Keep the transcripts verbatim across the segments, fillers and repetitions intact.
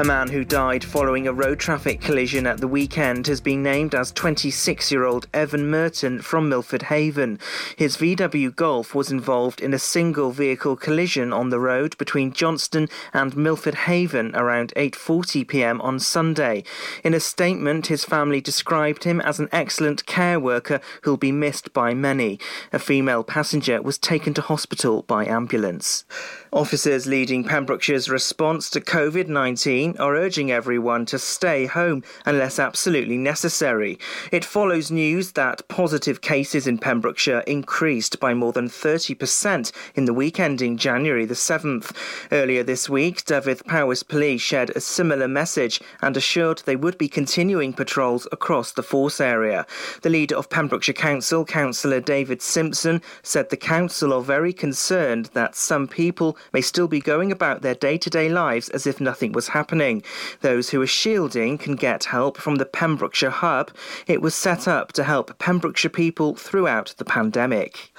A man who died following a road traffic collision at the weekend has been named as twenty-six-year-old Evan Merton from Milford Haven. His V W Golf was involved in a single-vehicle collision on the road between Johnston and Milford Haven around eight forty p m on Sunday. In a statement, his family described him as an excellent care worker who'll be missed by many. A female passenger was taken to hospital by ambulance. Officers leading Pembrokeshire's response to COVID nineteen are urging everyone to stay home unless absolutely necessary. It follows news that positive cases in Pembrokeshire increased by more than thirty percent in the week ending January the seventh. Earlier this week, Dyfed-Powys Police shared a similar message and assured they would be continuing patrols across the force area. The leader of Pembrokeshire Council, Councillor David Simpson, said the council are very concerned that some people may still be going about their day-to-day lives as if nothing was happening. Those who are shielding can get help from the Pembrokeshire Hub. It was set up to help Pembrokeshire people throughout the pandemic.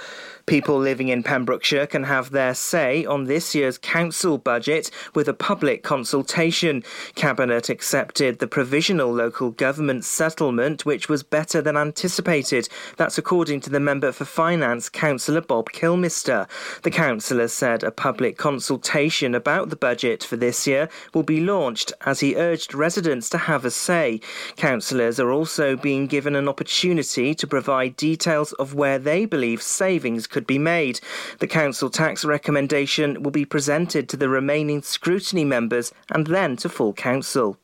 People living in Pembrokeshire can have their say on this year's council budget with a public consultation. Cabinet accepted the provisional local government settlement, which was better than anticipated. That's according to the Member for Finance, Councillor Bob Kilmister. The councillor said a public consultation about the budget for this year will be launched as he urged residents to have a say. Councillors are also being given an opportunity to provide details of where they believe savings could be made. The council tax recommendation will be presented to the remaining scrutiny members and then to full council.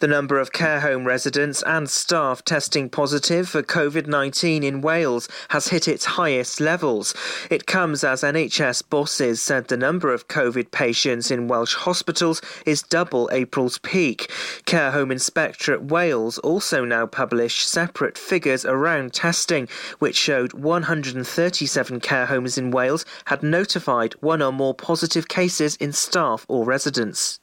The number of care home residents and staff testing positive for COVID nineteen in Wales has hit its highest levels. It comes as N H S bosses said the number of COVID patients in Welsh hospitals is double April's peak. Care Home Inspectorate Wales also now publish separate figures around testing, which showed one hundred thirty-seven care homes in Wales had notified one or more positive cases in staff or residents.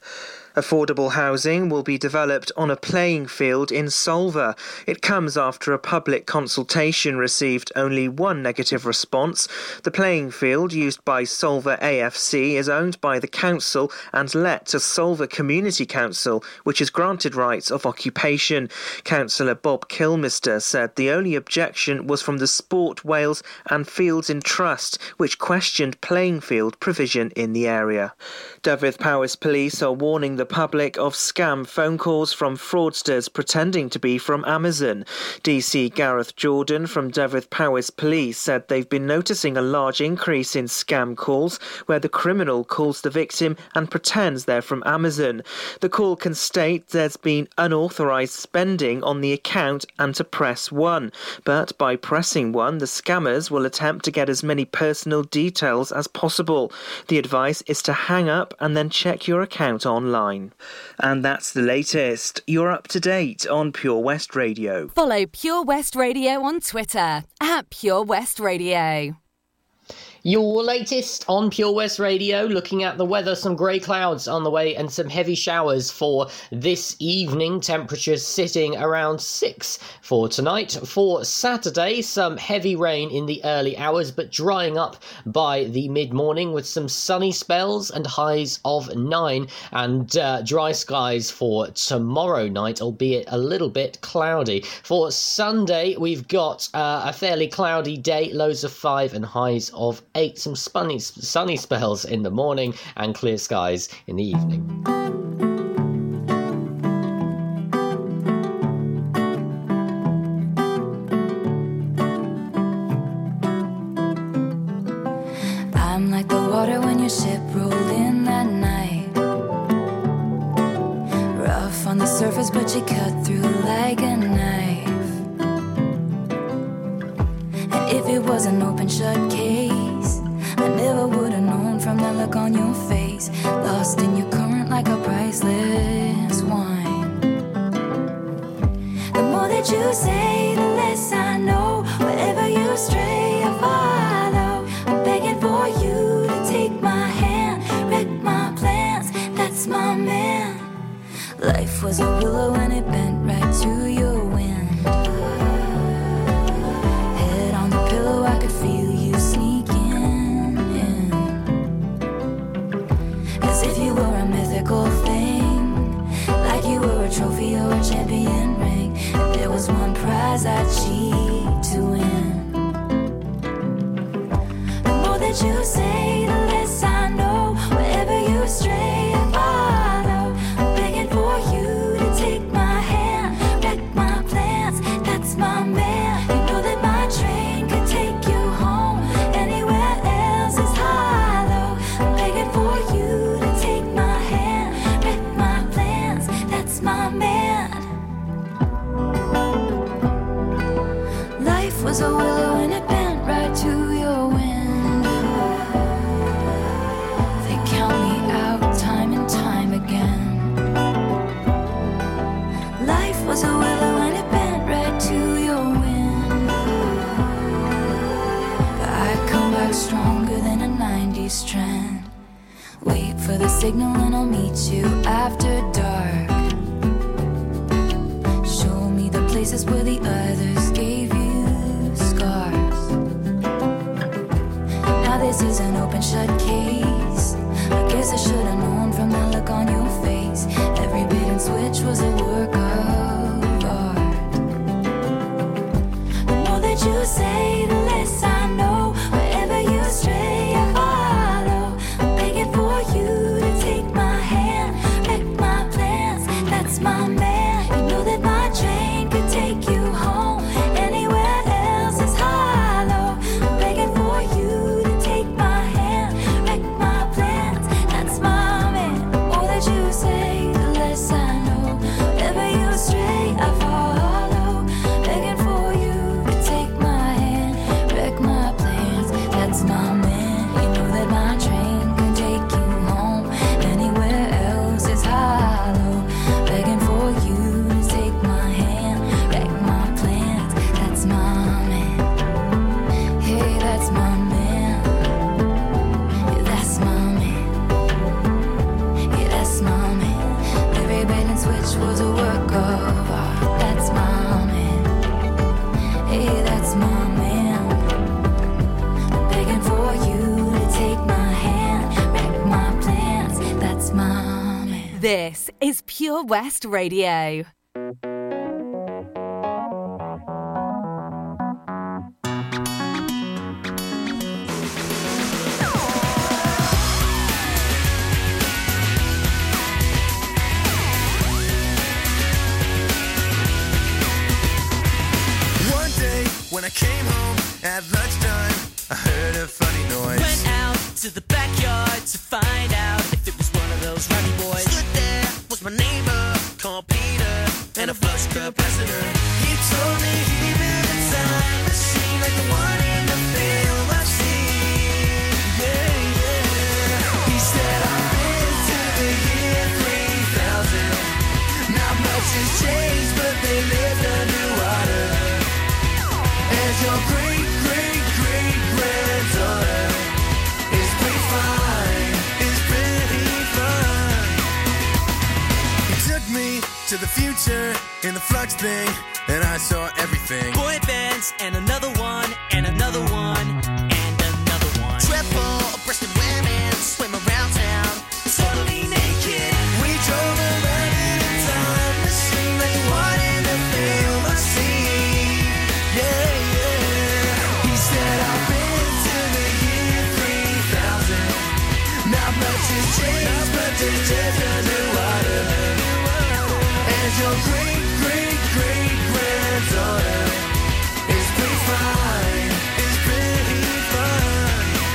Affordable housing will be developed on a playing field in Solva. It comes after a public consultation received only one negative response. The playing field used by Solva A F C is owned by the council and let to Solva Community Council, which is granted rights of occupation. Councillor Bob Kilmister said the only objection was from the Sport Wales and Fields in Trust, which questioned playing field provision in the area. Dyfed-Powys Police are warning the public of scam phone calls from fraudsters pretending to be from Amazon. D C Gareth Jordan from Dyfed-Powys Police said they've been noticing a large increase in scam calls where the criminal calls the victim and pretends they're from Amazon. The call can state there's been unauthorised spending on the account and to press one. But by pressing one, the scammers will attempt to get as many personal details as possible. The advice is to hang up and then check your account online. And that's the latest. You're up to date on Pure West Radio. Follow Pure West Radio on Twitter at Pure West Radio. Your latest on Pure West Radio, looking at the weather, some grey clouds on the way and some heavy showers for this evening. Temperatures sitting around six for tonight. For Saturday, some heavy rain in the early hours, but drying up by the mid-morning with some sunny spells and highs of nine. And uh, dry skies for tomorrow night, albeit a little bit cloudy. For Sunday, we've got uh, a fairly cloudy day, lows of five and highs of eight, some sunny, sunny spells in the morning and clear skies in the evening. I'm like the water when your ship rolled in that night. Rough on the surface, but you cut through like a knife. And if it was an open shut case, I never would have known from that look on your face. Lost in your current like a priceless wine. The more that you say, the less I know. Wherever you stray, I follow. I'm begging for you to take my hand, wreck my plans, that's my man. Life was a willow and it bent right to your wind. Head on the pillow, I could feel you sneaking. that you say, the less I know. Wherever you stray, I follow. I'm begging for you to take my hand, wreck my plans, that's my man. You know that my train could take you home, anywhere else is hollow. I'm begging for you to take my hand, wreck my plans, that's my man. Life was a willow and it bent right to your wind. Was a willow and it bent right to your wind, but I come back stronger than a nineties trend. Wait for the signal and I'll meet you after dark. Show me the places where the others gave you scars. Now this is an open shut case. I guess I should have known from the look on your face. Every bit and switch was a work of you say, the less I know. Wherever you stray, I follow. I'm begging for you to take my hand, wreck my plans, that's my man. You know that my train could take you home, anywhere else is hollow. I'm begging for you to take my hand, wreck my plans, that's my man. The more that you say, the less I know. Wherever you stray, I follow. Begging for This is Pure West Radio. One day when I came home at lunchtime, I heard a funny noise. Went out to the backyard to find out if it was one of those rowdy boys. Stood there was my neighbor called Peter and a flush capacitor. He told me he built a time machine like the one in the film I've seen. Yeah, yeah. He said I've been to the year three thousand. Not much has changed, but they lived underwater. And your great, great, great granddaughter is pretty fine, is pretty fine. He took me to the future in the flux thing, and I saw everything. Boy bands, and another one, and another one, and another one. Triple, breasted women, swim around town, totally naked. We drove around in a time machine like the one in the film I see. Yeah. Changed, but they lived underwater. And your great, great, great granddaughter is pretty fine, is pretty fine.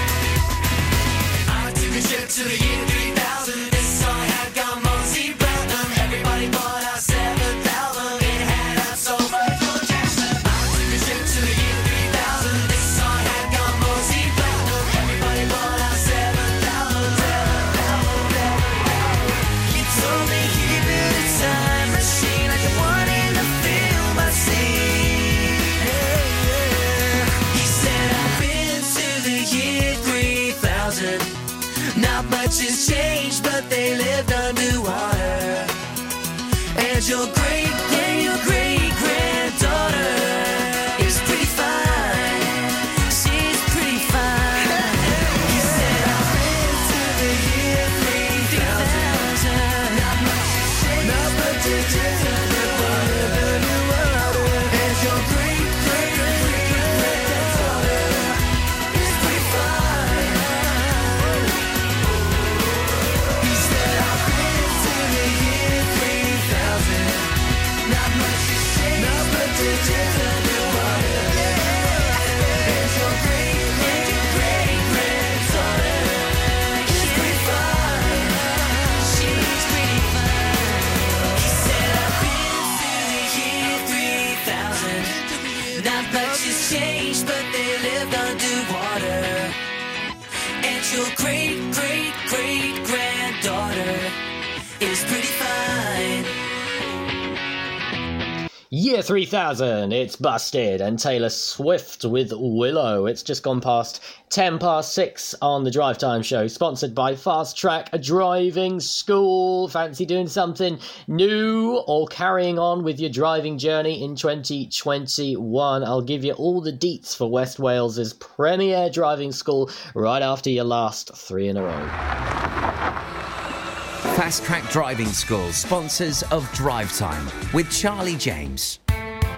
I took a trip to the year three thousand. This song had gone mostly platinum. Everybody bought our seventh album. It had us so much on Jackson. I took a trip to the year three thousand. This song had gone mostly platinum. Everybody bought our seventh. Not much has changed, but they lived underwater. And your great, great, your great granddaughter is pretty fine. She's pretty fine. He said, I've been to the year three thousand. Not much has changed, not much has changed, underwater, underwater. And your great, great, great granddaughter is pretty fine. Year three thousand, it's Busted, and Taylor Swift with Willow. It's just gone past ten past six on the Drive Time Show, sponsored by Fast Track Driving School. Fancy doing something new or carrying on with your driving journey in twenty twenty-one? I'll give you all the deets for West Wales's premier driving school right after your last three in a row. Fast Track Driving School, sponsors of Drive Time with Charlie James.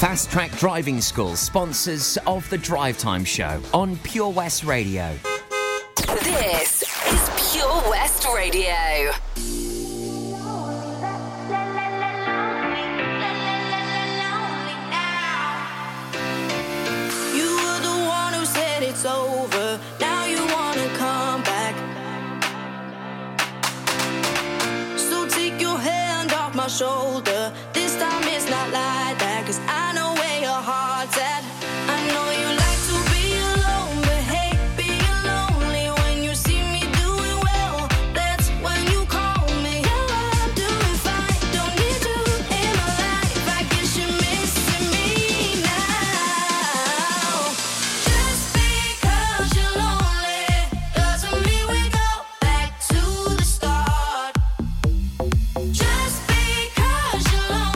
Fast Track Driving School, sponsors of the Drive Time Show on Pure West Radio. This is Pure West Radio. You were the one who said it's over. Now you want to come back. So take your hand off my shoulder. This time it's not like that, 'cause I know where your heart's at. I know you like to be alone, but hey, being lonely. When you see me doing well, that's when you call me. How I'll do if I don't need you in my life? I guess you're missing me now. Just because you're lonely doesn't mean we go back to the start. Just because you're lonely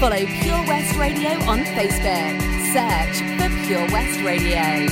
Follow Pure West Radio on Facebook. Search for Pure West Radio.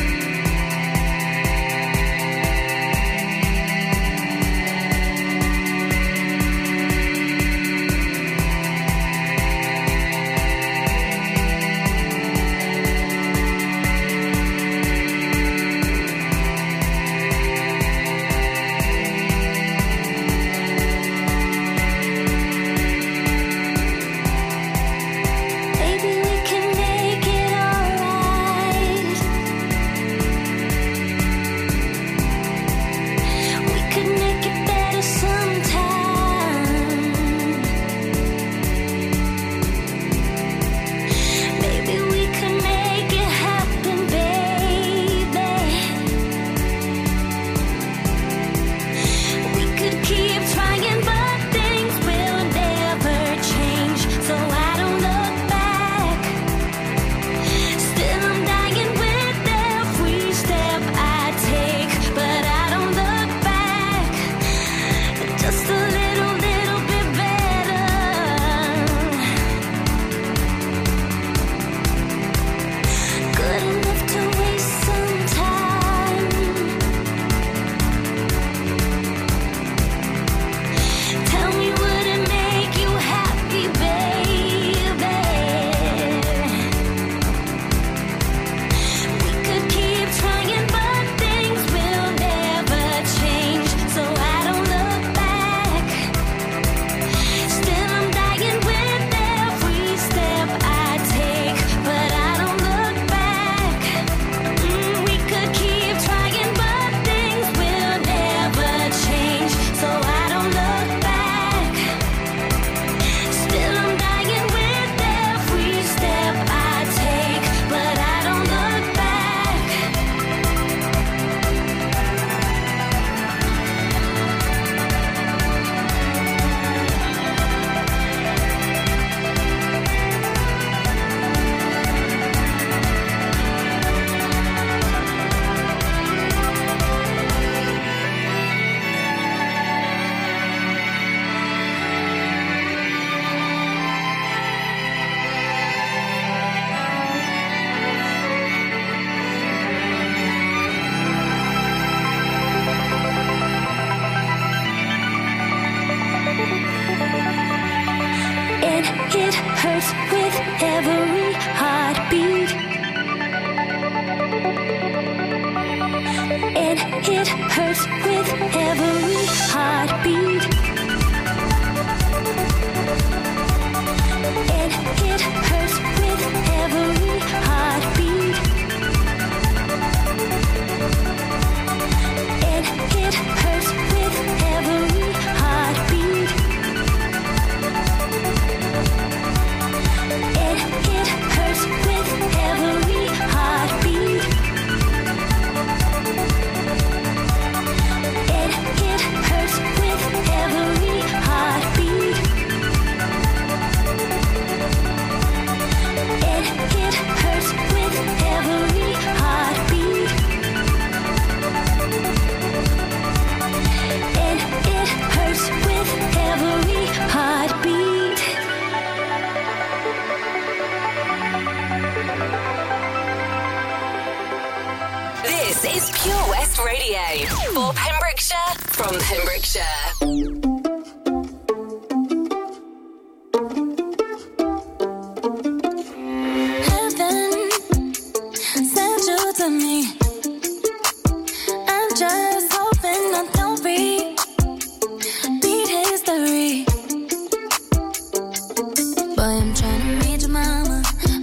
The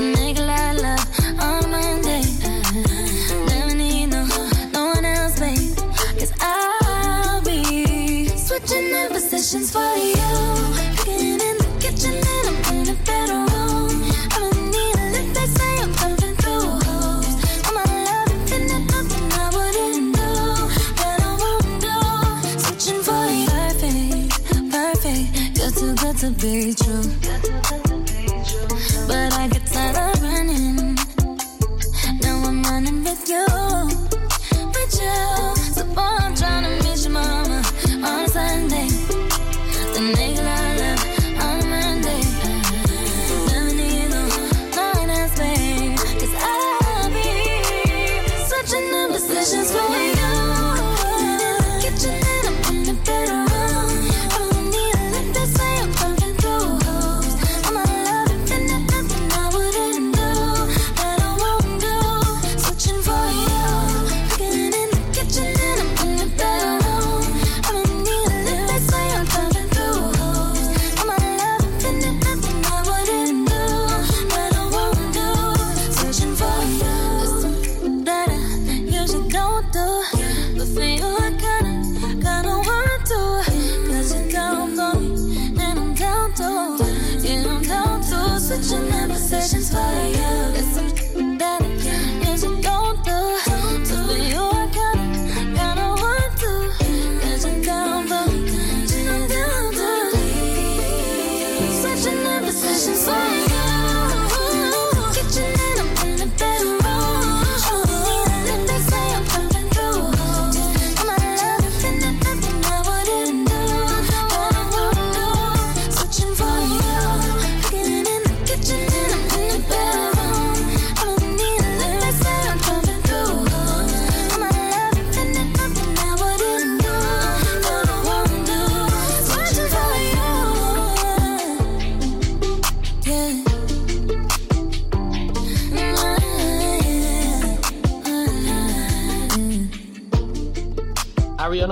nigga I love, all my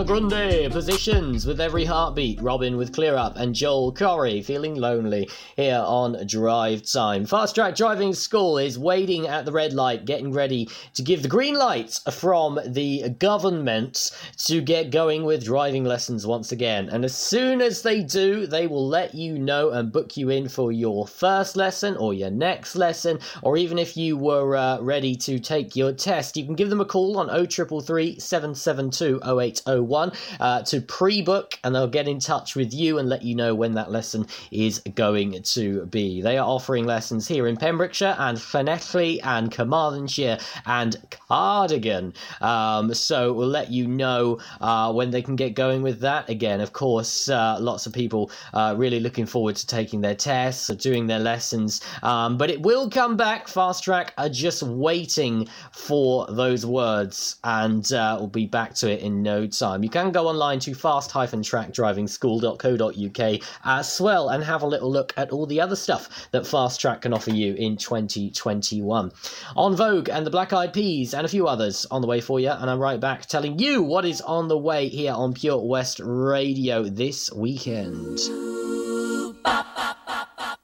Abergrundy positions with every heartbeat, Robin with Clear Up and Joel Corrie feeling lonely here on Drive Time. Fast Track Driving School is waiting at the red light, getting ready to give the green light from the government to get going with driving lessons once again. And as soon as they do, they will let you know and book you in for your first lesson or your next lesson, or even if you were uh, ready to take your test. You can give them a call on oh three three three, seven seven two, oh eight oh one uh, to pre-book, and they'll get in touch with you and let you know when that lesson is going to be. They are offering lessons here in Pembrokeshire and Llanelli and Carmarthenshire and Cardigan. Um, so we'll let you know uh, when they can get going with that again. Of course, uh, lots of people uh, really looking forward to taking their tests or doing their lessons, um, but it will come back. Fast Track are just waiting for those words, and uh, we'll be back to it in no time. You can go online to fast dash track driving school dot co dot uk as well and have a little look at all the other stuff that Fast Track can offer you in twenty twenty-one. On Vogue and the Black Eyed Peas and a few others on the way for you, and I'm right back telling you what is on the way here on Pure West Radio this weekend. Ooh, ba, ba, ba, ba.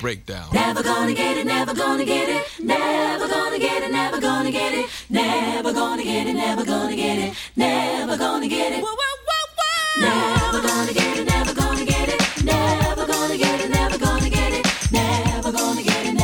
Breakdown. Never gonna get it, never gonna get it, never gonna get it, never gonna get it, never gonna get it, never gonna get it, never gonna get it. Whoa, whoa, whoa, whoa. Never gonna get it, never gonna get it, never gonna get it, never gonna get it, never gonna get it.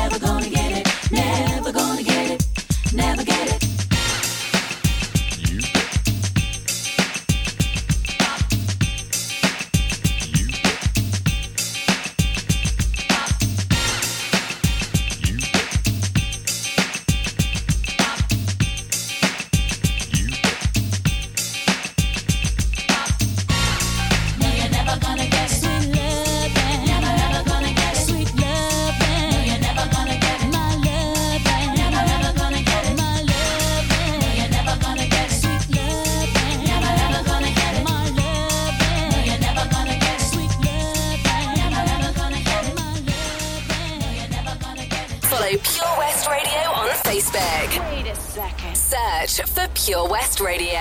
Pure West Radio on Facebook. Wait a second. Search for Pure West Radio.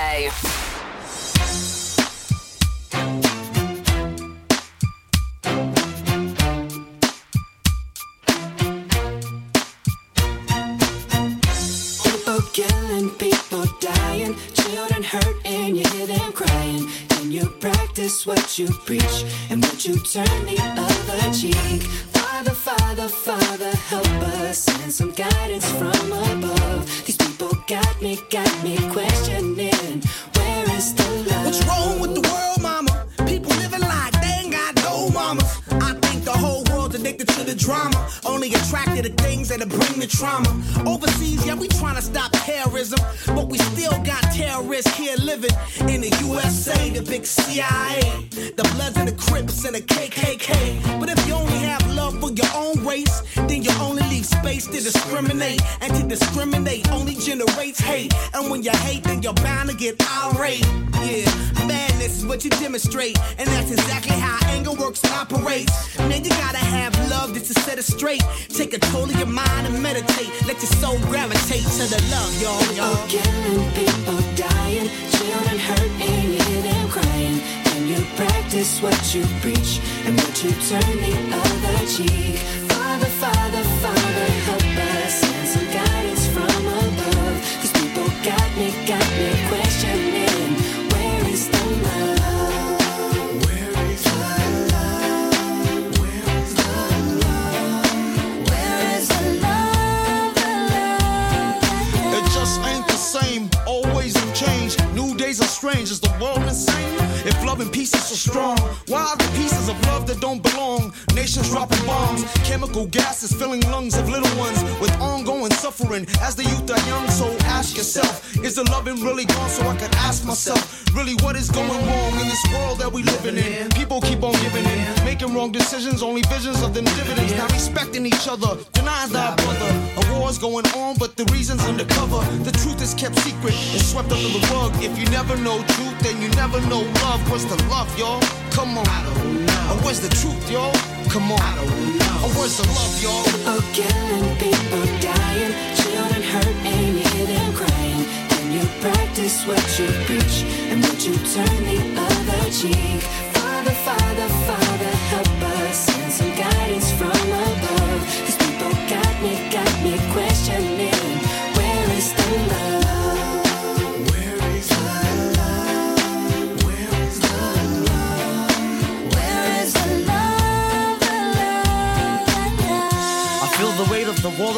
People killing, people dying, children hurt and you hear them crying. Can you practice what you preach and would you turn the other cheek? Father, Father, Father, help us and some guidance from above. These people got me, got me questioning, where is the love? What's wrong with the world, mama? People living like they ain't got no mamas. I think the whole world's addicted to the drama, only attracted to things that'll bring the trauma. Overseas, yeah, we trying to stop terrorism, but we still got terrorists here living in the U S A, the big C I A, the Bloods and the Crips and the K K K. But if you only have love for your own race, then you only leave space to discriminate, and to discriminate only generates hate, and when you hate, then you're bound to get irate. Yeah, madness is what you demonstrate, and that's exactly how anger works and operates. Man, you gotta have love just to set it straight. Take control of your mind and meditate. Let your soul gravitate to the love, y'all. People killing, people dying, children hurt and you hear them crying. Can you practice what you preach and would you turn the other cheek? Father, Father, Father, help us and some guidance from above. These people got me, got me questioning, where is the love? Same, always in change. New days are strange. Is the world insane? If love and peace is so strong, why are the pieces of love that don't belong? Nations dropping bombs, chemical gases filling lungs of little ones with ongoing suffering as the youth are young. So ask yourself, is the loving really gone? So I could ask myself, really, what is going wrong in this world that we living in? People keep on giving in, making wrong decisions, only visions of them dividends. Not respecting each other, denying thy brother. A war's going on, but the reason's undercover. The truth is kept secret, it's swept under the rug. If you never know truth, then you never know love. Where's the love, y'all? Come on. I don't know. Or where's the truth, y'all? Come on. I don't know. Or where's the love, y'all? People killing, people dying, children hurt and you hear them crying. Can you practice what you preach and would you turn the other cheek? Father, Father, Father, help us and some guidance from above. These people got me, got me questioning, where is the love? The weight of the world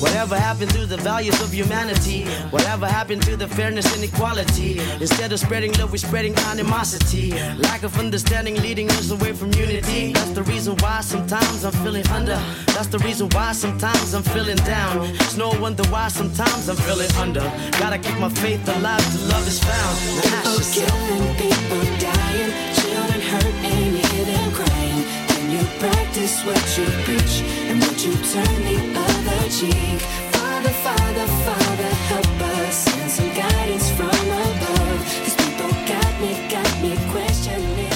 Whatever happened to the values of humanity? Whatever happened to the fairness and equality? Instead of spreading love, we're spreading animosity. Lack of understanding leading us away from unity. That's the reason why sometimes I'm feeling under. That's the reason why sometimes I'm feeling down. It's no wonder why sometimes I'm feeling under. Gotta keep my faith alive till love is found. People killing, people dying, children hurt and you hear them crying. You practice what you preach and would you turn the other cheek? Father, Father, Father, help us and some guidance from above. These people got me, got me questioning,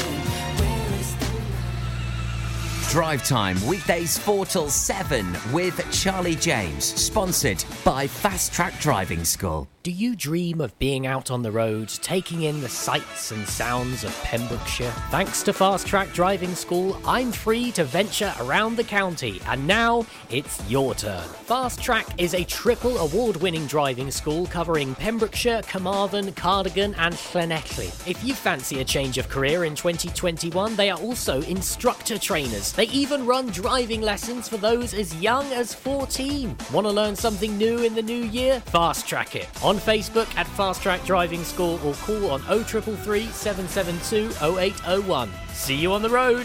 where is the... Drive Time, weekdays four till seven with Charlie James, sponsored by Fast Track Driving School. Do you dream of being out on the road, taking in the sights and sounds of Pembrokeshire? Thanks to Fast Track Driving School, I'm free to venture around the county, and now it's your turn. Fast Track is a triple award-winning driving school covering Pembrokeshire, Carmarthen, Cardigan and Llanelli. If you fancy a change of career in twenty twenty-one, they are also instructor trainers. They even run driving lessons for those as young as fourteen. Want to learn something new in the new year? Fast Track it. On Facebook at Fast Track Driving School or call on oh three three three, seven seven two, oh eight oh one. See you on the road!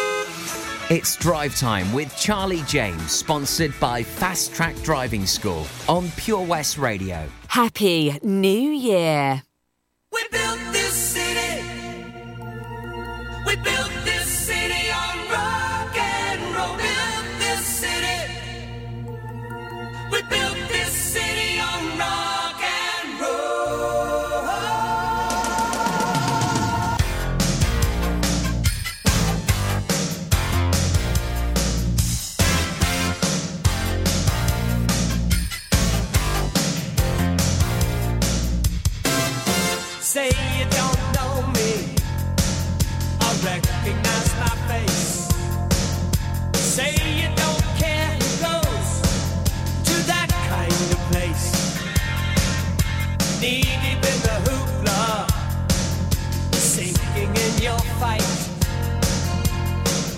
It's Drive Time with Charlie James, sponsored by Fast Track Driving School on Pure West Radio. Happy New Year. We built this city. We built this city on rock and roll. We built this city. We built this city on rock and roll. Say you don't know me, I recognize my face. Say you don't care who goes to that kind of place. Knee deep in the hoopla, sinking in your fight.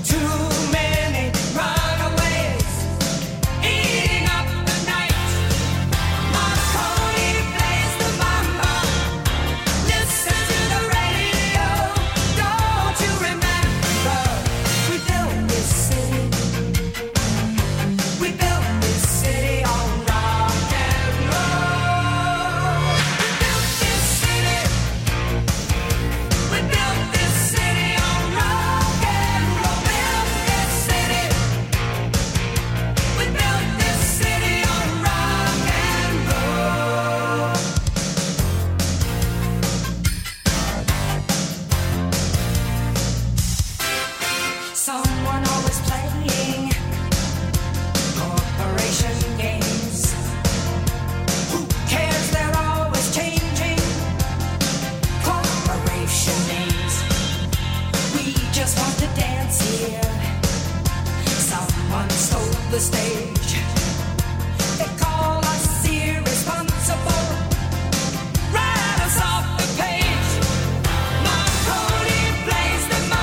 Too many runaways eating up the night. My pony plays the mama. Someone always playing corporation games. Who cares? They're always changing corporation names. We just want to dance here. Someone stole the stage. They call us irresponsible. Write us off the page. My pony plays the mama.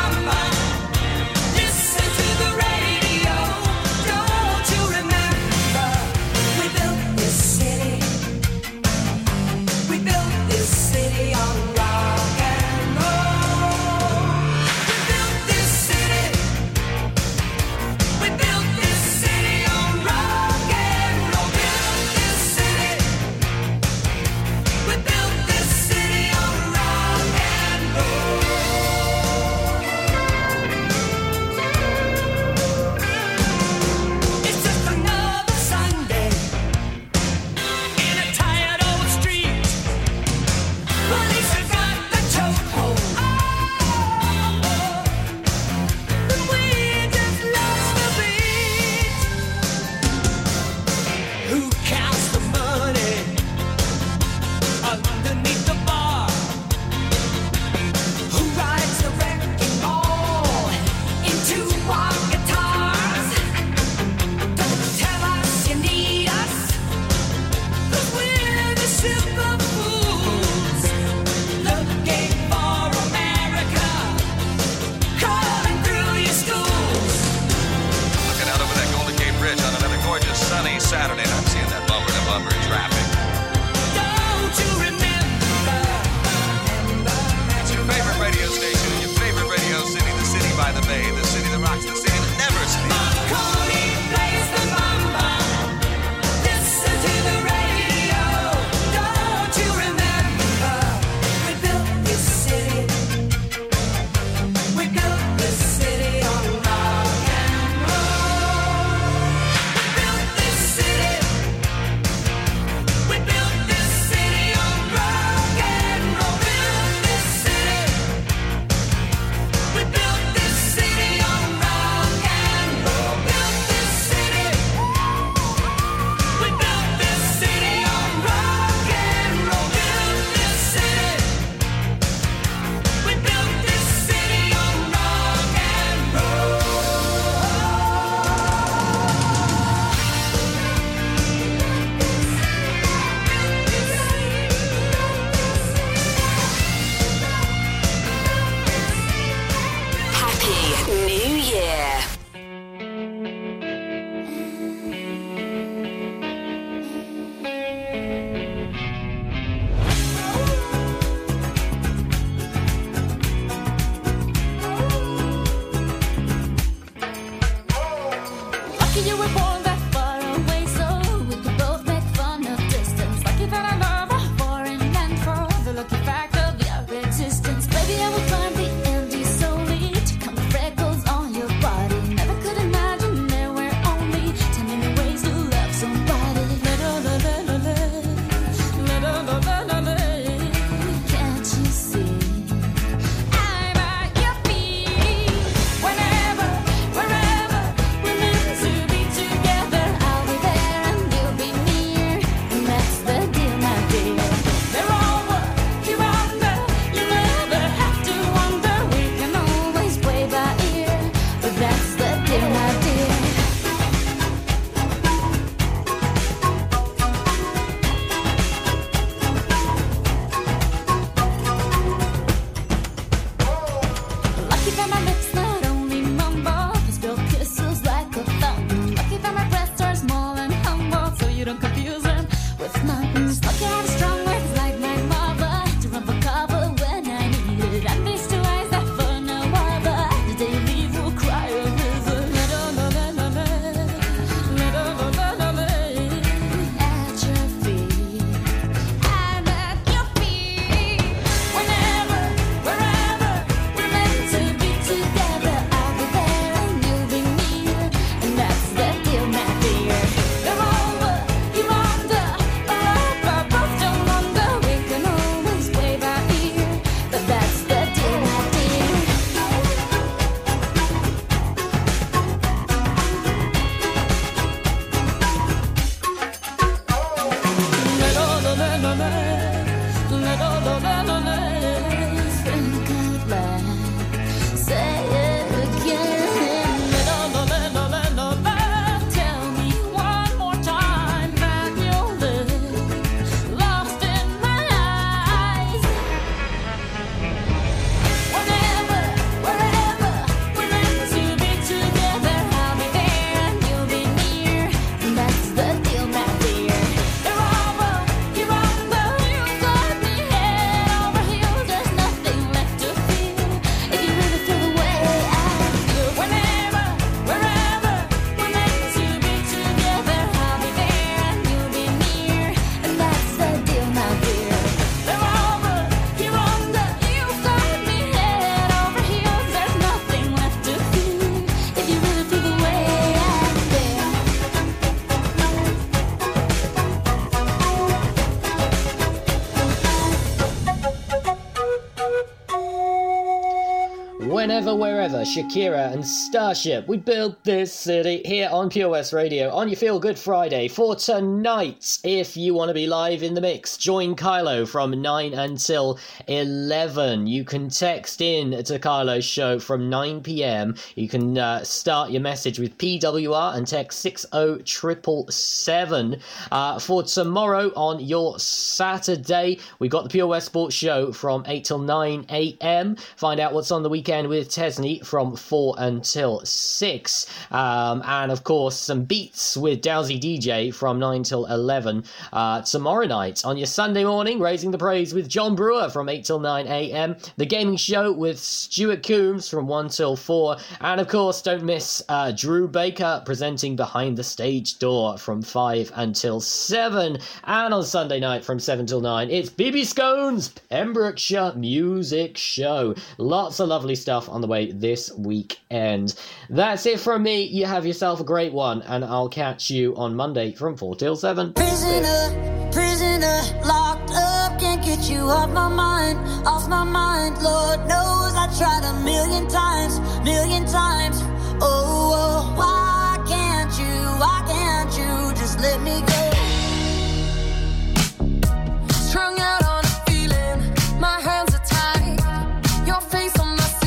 you don't confuse them with nothing. Stuck out strong words like my mother to run for cover when I need it. I face to eyes that for no other. The day you leave will cry a river. At your feet, I'm at your feet. Whenever, wherever we're meant to be together, I'll be there and you'll be near, and that's the deal, my dear. Come over, you wonder, forever, both don't wonder. We can always play by ear, but that's the deal, my dear. Whenever, wherever, Shakira and Starship, we build this city here on Pure West Radio on your Feel Good Friday for tonight. If you want to be live in the mix, join Kylo from nine until eleven. You can text in to Kylo's show from nine p.m. You can uh, start your message with P W R and text six oh seven seven seven. Uh, for tomorrow on your Saturday, we've got the Pure West Sports Show from eight till nine a.m. Find out what's on the weekend with Tesney from four until six, um, and of course some beats with Dowsy D J from nine till eleven. Uh, tomorrow night on your Sunday morning, Raising the Praise with John Brewer from eight till nine a.m. The Gaming Show with Stuart Coombs from one till four, and of course don't miss uh, Drew Baker presenting Behind the Stage Door from five until seven. And on Sunday night from seven till nine, it's B B Scone's Pembrokeshire Music Show. Lots of lovely stuff on the way this weekend. That's it from me. You have yourself a great one, and I'll catch you on Monday from four till seven. Prisoner, prisoner, locked up, can't get you off my mind, off my mind. Lord knows I tried a million times, million times. Oh, oh why can't you, why can't you just let me go? Strung out on a feeling, my hands are tied, your face on my I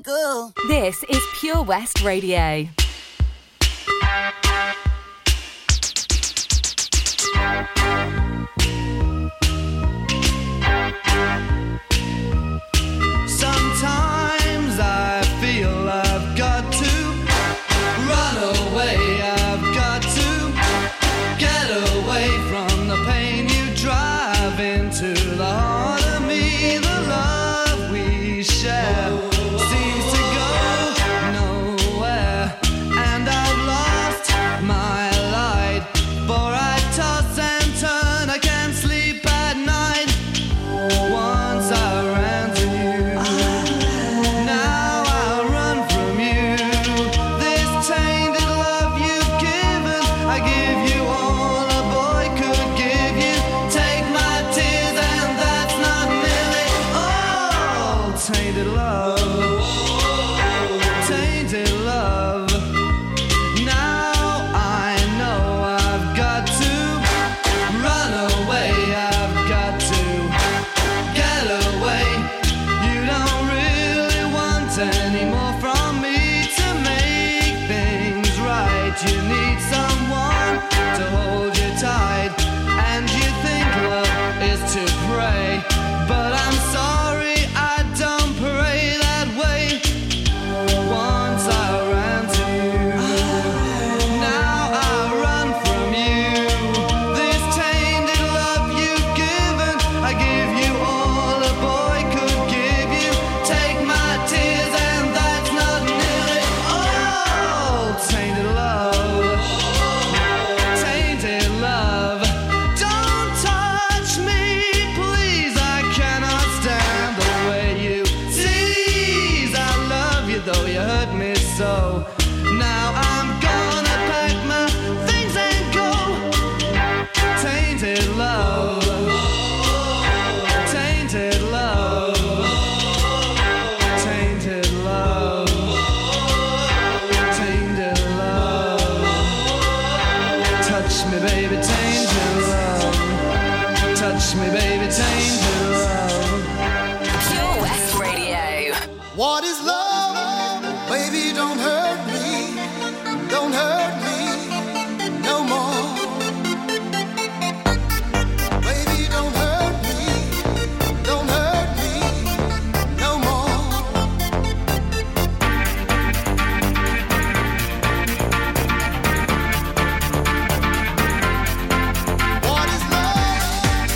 twinkle. This is Pure West Radio. Sometimes I feel I've got to run away, I've got to get away from the pain you drive into the heart of me. The love we share seems to go nowhere, and I've lost my light, for I toss and turn, I can't sleep at night. Once I ran to you, now I run from you. This tainted love you've given, I give you all a boy could give you. Take my tears and that's not nearly all. Tainted love, tainted love. Now I know I've got to run away, I've got to get away. You don't really want any more from me to make things right. You need someone to hold you tight, and you think love is to pray, but I'm sorry I don't pray that way. Once I ran to you, now I run from you. This tainted love you've given, I give you all a boy could give you. Take my tears and that's not nearly all. Tainted love, tainted love. Don't touch me, please, I cannot stand the way you tease. I love you though you hurt me so. Now I'm gonna pack my things and go. Tainted love, tainted love, tainted love, tainted love. Touch me, baby, tainted love. Touch me, baby, tainted love. Pure West Radio. What is love? Baby, don't hurt me. Don't hurt me no more. Baby, don't hurt me. Don't hurt me no more. What is love? What is love?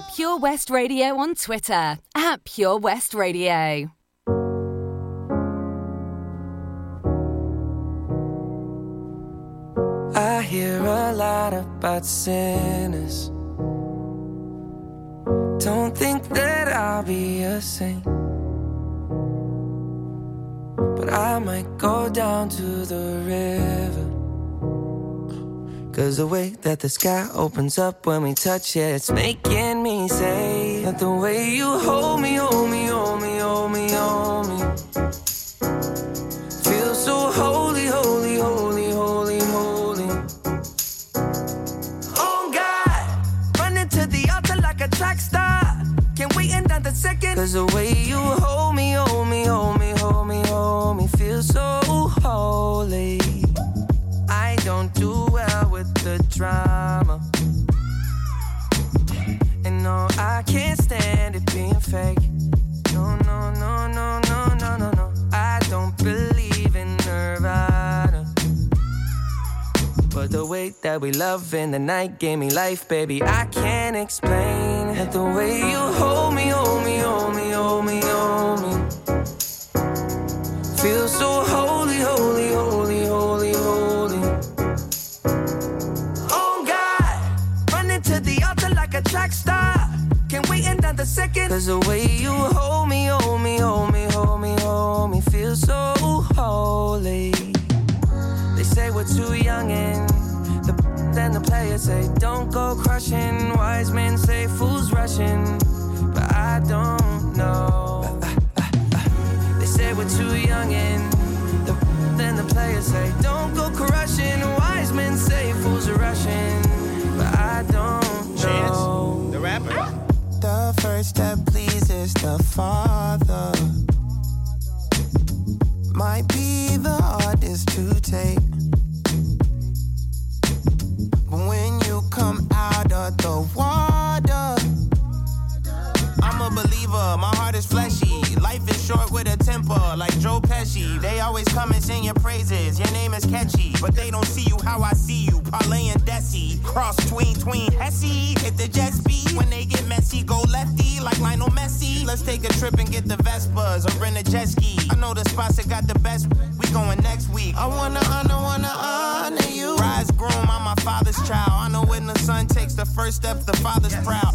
follow Pure West Radio on Twitter at Pure West Radio. I hear a lot about sinners. Don't think that I'll be a saint, but I might go down to the river, 'cause the way that the sky opens up when we touch it, it's making me say that the way you hold me, hold me, hold me, hold me, hold me, feels so holy, holy, holy, holy, holy. Oh God, running to the altar like a track star. Can't wait another second, 'cause the way you hold me, hold me, hold me, hold me, hold me, feels so holy. I don't do well with the drama, and no, I can't stand it being fake. No, no, no, no, no, no, no, no. I don't believe in nirvana, but the way that we love in the night gave me life, baby. I can't explain that the way you hold me, hold me, hold me, hold me, hold me, feels so holy, holy, holy, holy, holy. Oh God, running to the altar like a track star. Can't wait another second, 'cause the way you hold me, hold me, hold me, hold me, hold me, feels so holy. They say we're too young and the then the players say don't go crushing. Wise men say fools rushing, but I don't know. Uh, uh, uh, uh. They say we're too young and the then the players say don't go crushing. Wise men say fools are rushing, but I don't Chance, know. The rapper. Ah. The first that pleases the Father might be the hardest to take, but when you come out of the water, I'm a believer, my heart is fleshy. Life is short with a temper, like Joe Pesci. They always come and sing your praises, your name is catchy, but they don't see you how I see you, Parlay and Desi. Cross tween, tween, Hesse, hit the jet speed. When they get messy, go lefty, like Lionel Messi. Let's take a trip and get the Vespas, or rent a jet ski. I know the spots that got the best, we going next week. I wanna honor, wanna honor you. Rise groom, I'm my father's child. I know when the son takes the first step, the father's proud.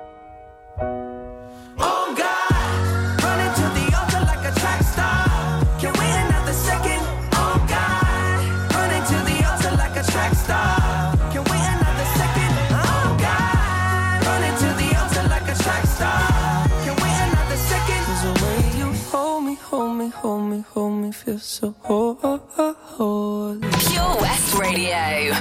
Oh God, hold me, hold me, feel so ho- ho- ho- holy. Pure West Radio.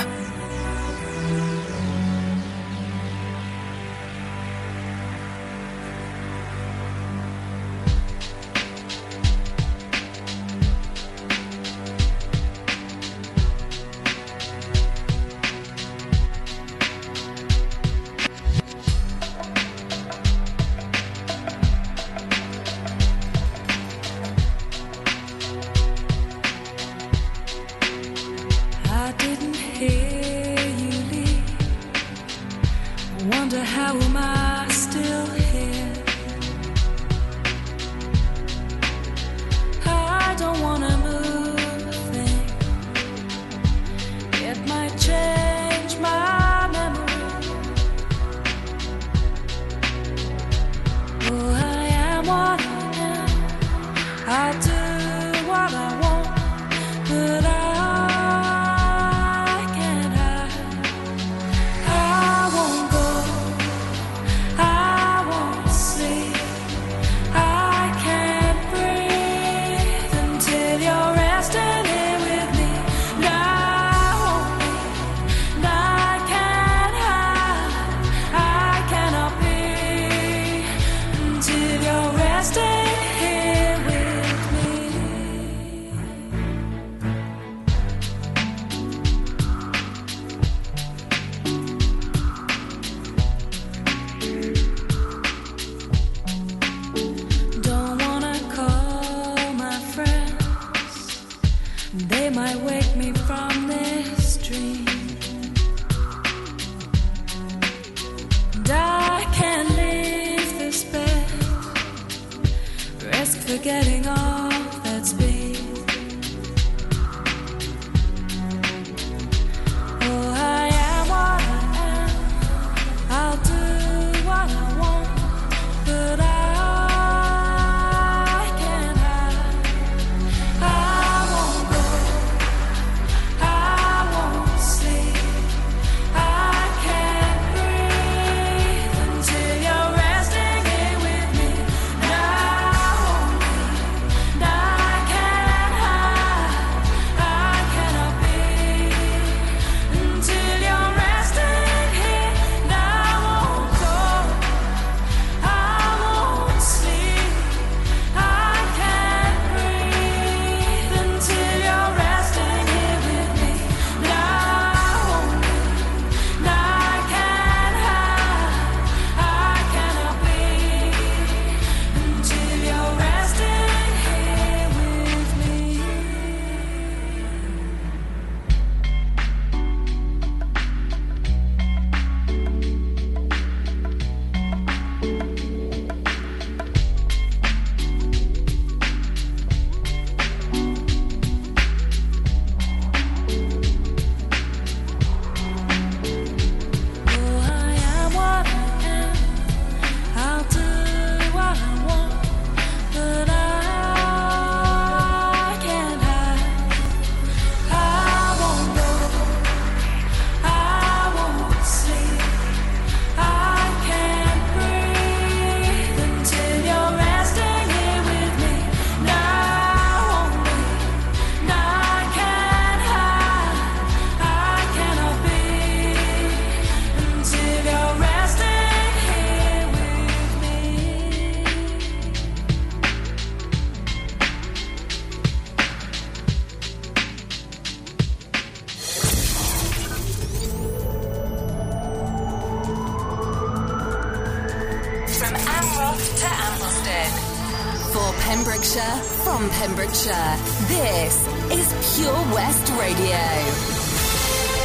For Pembrokeshire, from Pembrokeshire, this is Pure West Radio.